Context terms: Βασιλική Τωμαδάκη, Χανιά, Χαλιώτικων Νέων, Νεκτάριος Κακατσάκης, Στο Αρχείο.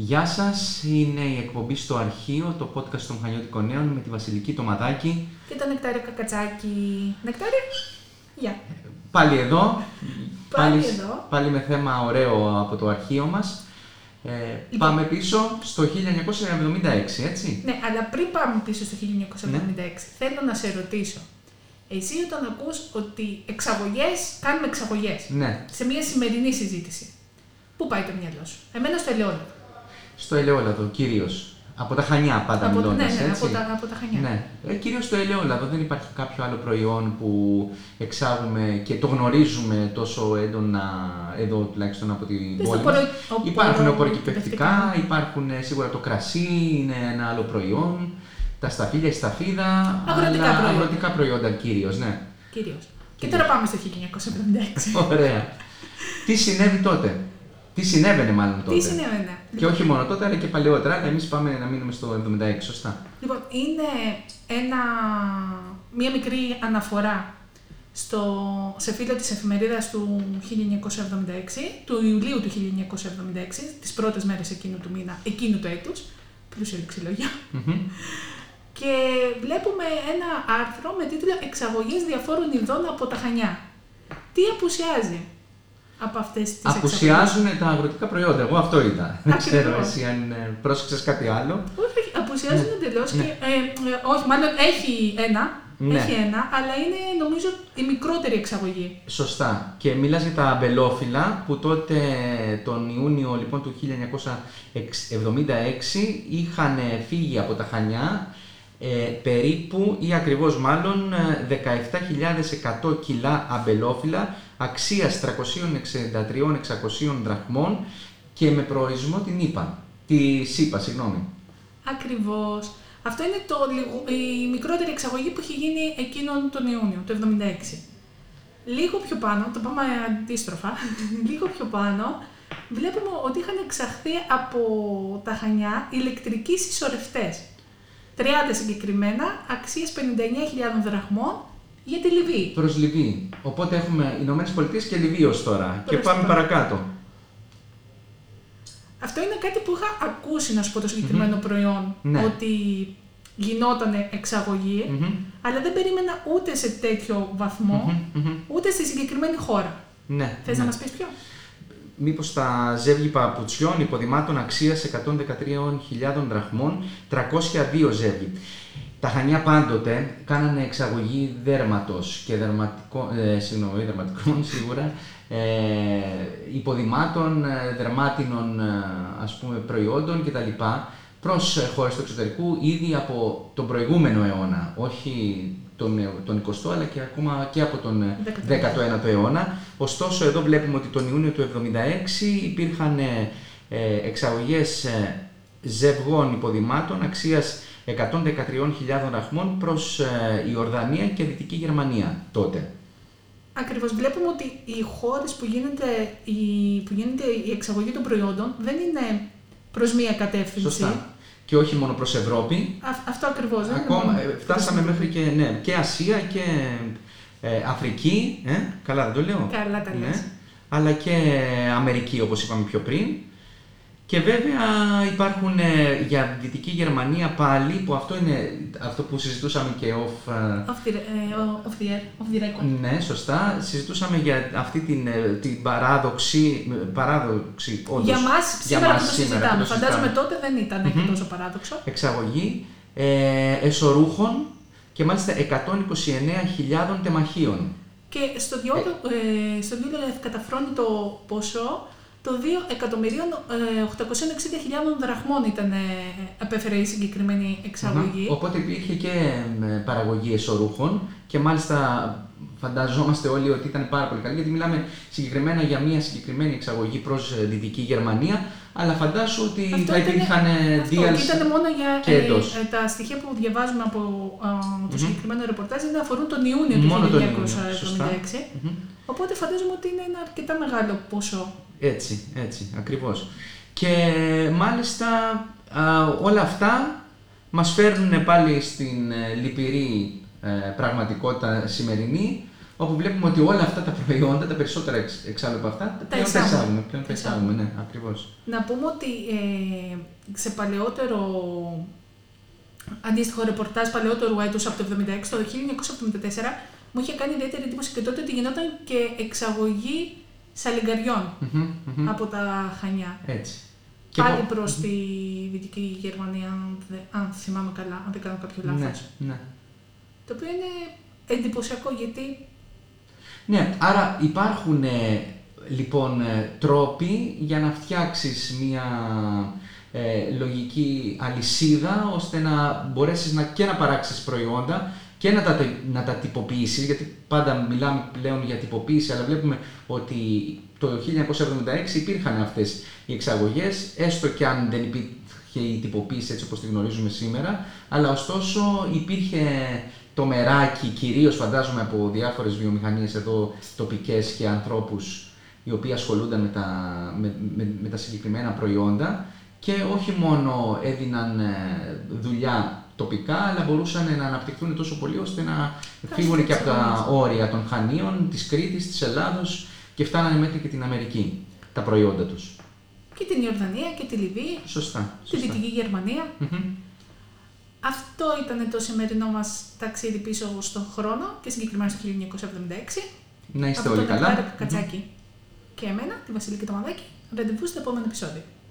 Γεια σας, είναι η εκπομπή στο Αρχείο, το podcast των Χαλιώτικων Νέων με τη Βασιλική Τωμαδάκη και τον Νεκτάριο Κακατσάκη. Νεκτάριο, γεια! Πάλι εδώ, πάλι με θέμα ωραίο από το αρχείο μας. Πάμε πίσω στο 1976, έτσι? Ναι, αλλά πριν πάμε πίσω στο 1976, ναι, θέλω να σε ρωτήσω. Εσύ όταν ακούς ότι κάνουμε εξαγωγές, ναι, σε μια σημερινή συζήτηση, πού πάει το μυαλό σου? Εμένα στο ελαιόλαδο. Στο ελαιόλαδο, κυρίως. Από τα Χανιά πάντα μιλώντας, ναι, έτσι. Από τα Χανιά. Ναι. Κυρίως στο ελαιόλαδο. Δεν υπάρχει κάποιο άλλο προϊόν που εξάγουμε και το γνωρίζουμε τόσο έντονα εδώ, τουλάχιστον από την πόλη μας. Υπάρχουν απορροκυπευτικά, υπάρχουν σίγουρα το κρασί, είναι ένα άλλο προϊόν. Τα σταφύλια, η σταφίδα, αγροτικά προϊόντα κυρίως, ναι. Και τώρα πάμε στο 1976. Ωραία. Τι συνέβη τότε? Τι συνέβαινε μάλλον τότε? Και όχι μόνο τότε, αλλά και παλαιότερα. Αλλά εμείς πάμε να μείνουμε στο 76, σωστά. Λοιπόν, είναι μία μικρή αναφορά σε φύλλο της εφημερίδας του 1976, του Ιουλίου του 1976, τις πρώτες μέρες εκείνου του έτους, πλούσια λεξιλόγια. Mm-hmm. Και βλέπουμε ένα άρθρο με τίτλο «Εξαγωγές διαφόρων ειδών από τα Χανιά». Τι απουσιάζει από αυτές τις εξαγωγές? Απουσιάζουν τα αγροτικά προϊόντα. Εγώ αυτό είδα. Ακριβώς. Δεν ξέρω εσύ αν πρόσεξες κάτι άλλο. Όχι, απουσιάζουν εντελώς. Ναι. Όχι, μάλλον έχει ένα. Ναι. Έχει ένα, αλλά είναι νομίζω η μικρότερη εξαγωγή. Σωστά. Και μιλάς για τα αμπελόφυλλα που τότε τον Ιούνιο λοιπόν του 1976 είχαν φύγει από τα Χανιά περίπου ή ακριβώς μάλλον 17.100 κιλά αμπελόφυλλα αξίας 363.600 δραχμών και με προορισμό τη ΣΥΠΑ, συγγνώμη. Ακριβώς. Αυτό είναι η μικρότερη εξαγωγή που είχε γίνει εκείνον τον Ιούνιο, το 1976. Λίγο πιο πάνω, το πάμε αντίστροφα, λίγο πιο πάνω, βλέπουμε ότι είχαν εξαχθεί από τα Χανιά ηλεκτρικοί συσσωρευτές. 30 συγκεκριμένα, αξίες 59.000 δραχμών για τη Λιβύη. Προς Λιβύη. Οπότε έχουμε Ηνωμένες Πολιτείες και Λιβύη ως τώρα. Και πάμε παρακάτω. Αυτό είναι κάτι που είχα ακούσει, να σου πω, το συγκεκριμένο προϊόν, ναι, ότι γινόταν εξαγωγή, αλλά δεν περίμενα ούτε σε τέτοιο βαθμό, ούτε στη συγκεκριμένη χώρα. Ναι. Θες να μας πεις ποιο? Μήπως τα ζεύγη παπουτσιών υποδημάτων αξίας 113.000 δραχμών, 302 ζεύγη. Τα Χανιά πάντοτε κάνανε εξαγωγή δέρματος και δερματικών σίγουρα, υποδημάτων, δερμάτινων ας πούμε προϊόντων κτλ. Προς χώρες του εξωτερικού ήδη από τον προηγούμενο αιώνα, όχι τον 20ο αλλά και ακόμα και από τον 19ο αιώνα. Ωστόσο εδώ βλέπουμε ότι τον Ιούνιο του 1976 υπήρχαν εξαγωγές ζευγών υποδημάτων αξίας 113.000 δραχμών προς Ιορδανία και Δυτική Γερμανία τότε. Ακριβώς. Βλέπουμε ότι οι χώρες που γίνεται η εξαγωγή των προϊόντων δεν είναι προς μία κατεύθυνση. Σωστά. Και όχι μόνο προς Ευρώπη. Αυτό ακριβώς. Ακόμα φτάσαμε μέχρι και, ναι, και Ασία και Αφρική. Καλά δεν το λέω. Καλά τα λες. Ναι. Αλλά και Αμερική, όπως είπαμε πιο πριν. Και βέβαια υπάρχουν για Δυτική Γερμανία πάλι, που αυτό είναι αυτό που συζητούσαμε και off the record. Ναι, σωστά. Συζητούσαμε για αυτή την παράδοξη όντως. Για μας σήμερα που το συζητάμε. Φαντάζομαι τότε δεν ήταν και τόσο παράδοξο. Εξαγωγή εσωρούχων και μάλιστα 129.000 τεμαχίων. Και στο διόλου καταφρόνει το ποσό. Το 2.860.000 δραχμών επέφερε η συγκεκριμένη εξαγωγή. Οπότε υπήρχε και παραγωγή εσωρούχων και μάλιστα φανταζόμαστε όλοι ότι ήταν πάρα πολύ καλή, γιατί μιλάμε συγκεκριμένα για μια συγκεκριμένη εξαγωγή προς Δυτική Γερμανία, αλλά φαντάσου ότι αυτό θα υπήρχαν διάλυση και ήταν μόνο για τα στοιχεία που διαβάζουμε από το συγκεκριμένο ρεπορτάζ, είναι αφορούν τον Ιούνιο του 1976. Οπότε φαντάζομαι ότι είναι ένα αρκετά μεγάλο ποσό. Έτσι, ακριβώς. Και μάλιστα όλα αυτά μας φέρνουν πάλι στην λυπηρή πραγματικότητα σημερινή, όπου βλέπουμε ότι όλα αυτά τα προϊόντα, τα περισσότερα εξάλλου από αυτά, τα εισάγουμε, ναι, ακριβώς. Να πούμε ότι σε παλαιότερο, αντίστοιχο ρεπορτάζ παλαιότερου έτους από το 1976, το 1974, μου είχε κάνει ιδιαίτερη εντύπωση και τότε ότι γινόταν και εξαγωγή σαλιγκαριών από τα Χανιά. Έτσι. Πάλι προς τη Δυτική Γερμανία, αν θυμάμαι καλά, αν δεν κάνω κάποιο λάθος. Ναι, ναι. Το οποίο είναι εντυπωσιακό γιατί... Ναι, άρα υπάρχουν λοιπόν τρόποι για να φτιάξεις μία λογική αλυσίδα ώστε να μπορέσεις να παράξεις προϊόντα και να τα τυποποιήσεις, γιατί πάντα μιλάμε πλέον για τυποποίηση, αλλά βλέπουμε ότι το 1976 υπήρχαν αυτές οι εξαγωγές, έστω και αν δεν υπήρχε η τυποποίηση έτσι όπως τη γνωρίζουμε σήμερα, αλλά ωστόσο υπήρχε το μεράκι, κυρίως φαντάζομαι από διάφορες βιομηχανίες εδώ τοπικές και ανθρώπους οι οποίοι ασχολούνταν με τα συγκεκριμένα προϊόντα και όχι μόνο έδιναν δουλειά τοπικά, αλλά μπορούσαν να αναπτυχθούν τόσο πολύ ώστε να φύγουν και από τα όρια των Χανίων, της Κρήτης, της Ελλάδος και φτάνανε μέχρι και την Αμερική τα προϊόντα τους. Και την Ιορδανία και τη Λιβύη, τη Δυτική Γερμανία. Αυτό ήταν το σημερινό μας ταξίδι πίσω στον χρόνο και συγκεκριμένα στο 1976. Να είστε όλοι καλά. Από τον Νεκτάριο Κακατσάκη και εμένα, τη Βασιλική Τωμαδάκη. Ραντεβού στο επόμενο επεισόδιο.